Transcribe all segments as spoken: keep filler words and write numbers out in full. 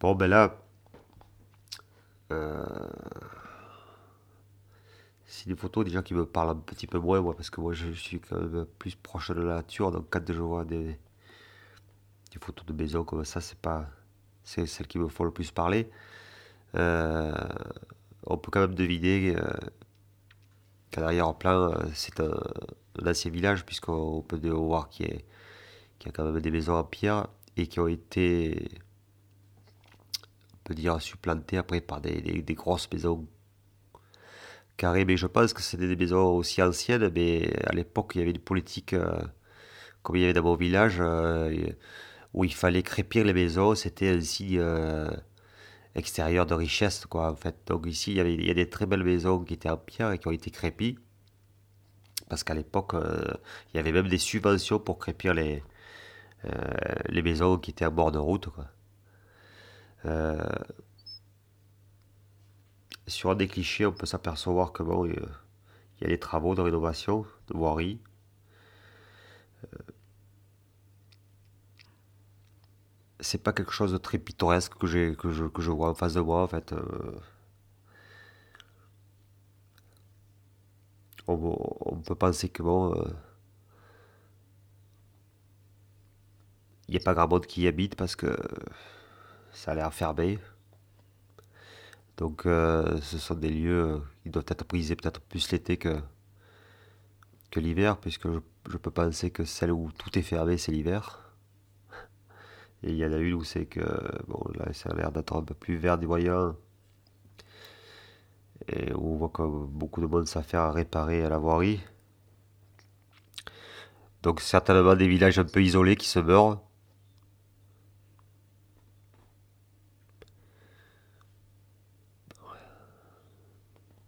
Bon, ben là, euh, c'est des photos déjà qui me parlent un petit peu moins, moi, parce que moi, je suis quand même plus proche de la nature. Donc, quand je vois des, des photos de maison comme ça, c'est pas, c'est celles qui me font le plus parler. Euh, on peut quand même deviner euh, qu'à l'arrière-plan, euh, c'est un, un ancien village, puisqu'on peut voir qu'il y a, qu'il y a quand même des maisons en pierre et qui ont été, on peut dire, supplantées après par des, des, des grosses maisons carrées. Mais je pense que c'était des maisons aussi anciennes, mais à l'époque, il y avait une politique, euh, comme il y avait dans mon village, euh, où il fallait crépir les maisons, c'était un signe euh, extérieur de richesse, quoi, en fait. Donc ici, il y avait, il y a des très belles maisons qui étaient en pierre et qui ont été crépies, parce qu'à l'époque, euh, il y avait même des subventions pour crépir les, euh, les maisons qui étaient à bord de route, quoi. Euh, sur un des clichés, on peut s'apercevoir que bon, euh, il y a des travaux de rénovation, de voirie. Euh, c'est pas quelque chose de très pittoresque que, j'ai, que, je, que je vois en face de moi, en fait. Euh, on, on peut penser que bon, euh, il n'y a pas grand monde qui y habite parce que ça a l'air fermé. Donc euh, ce sont des lieux qui doivent être prisés peut-être plus l'été que, que l'hiver, puisque je, je peux penser que celle où tout est fermé, c'est l'hiver. Et il y en a une où c'est que, bon, là ça a l'air d'être un peu plus vert du moyen. Et on voit que beaucoup de monde s'affaire à réparer à la voirie. Donc certainement des villages un peu isolés qui se meurent.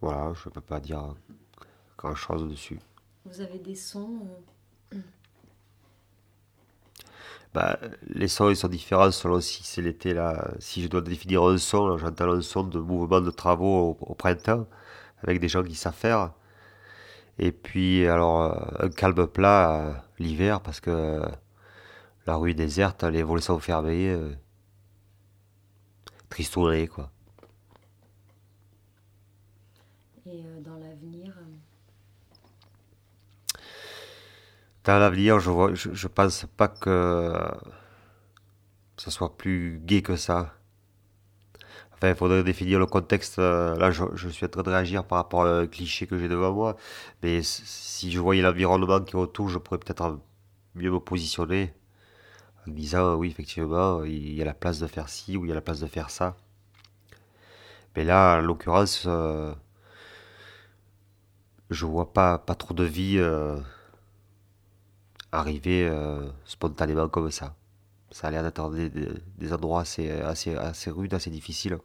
Voilà, je ne peux pas dire grand-chose dessus. Vous avez des sons euh... bah, les sons, ils sont différents selon si c'est l'été. Là, si je dois définir un son, là, j'entends un son de mouvement de travaux au, au printemps, avec des gens qui s'affairent. Et puis, alors, un calme plat euh, l'hiver, parce que euh, la rue est déserte, les volets sont fermés, euh, tristourés, quoi. Et dans l'avenir Dans l'avenir, je vois, je, je pense pas que ça soit plus gai que ça. Enfin, il faudrait définir le contexte. Là, je, je suis en train de réagir par rapport au cliché que j'ai devant moi. Mais si je voyais l'environnement qui est autour, je pourrais peut-être mieux me positionner en disant, oui, effectivement, il y a la place de faire ci ou il y a la place de faire ça. Mais là, en l'occurrence, Euh, je vois pas, pas trop de vie euh, arriver euh, spontanément comme ça. Ça a l'air d'être des, des endroits assez, assez, assez rudes, assez difficiles.